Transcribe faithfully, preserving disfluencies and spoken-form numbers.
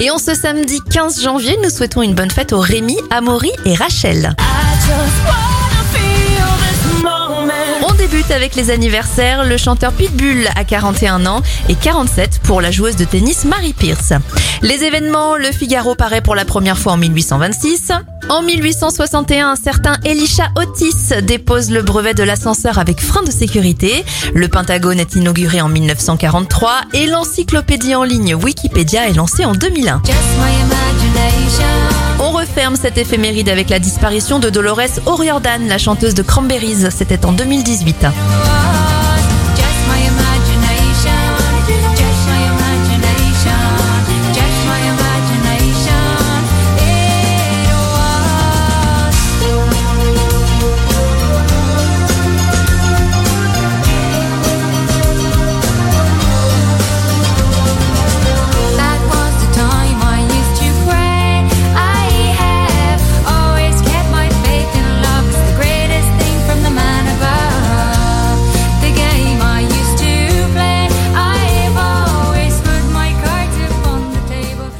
Et en ce samedi quinze janvier, nous souhaitons une bonne fête aux Rémi, Amaury et Rachel. On débute avec les anniversaires, le chanteur Pitbull à quarante et un ans et quarante-sept pour la joueuse de tennis Mary Pierce. Les événements, le Figaro paraît pour la première fois en mille huit cent vingt-six. En mille huit cent soixante et un, un certain Elisha Otis dépose le brevet de l'ascenseur avec frein de sécurité. Le Pentagone est inauguré en mille neuf cent quarante-trois et l'encyclopédie en ligne Wikipédia est lancée en deux mille un. On referme cette éphéméride avec la disparition de Dolores O'Riordan, la chanteuse de Cranberries. C'était en deux mille dix-huit.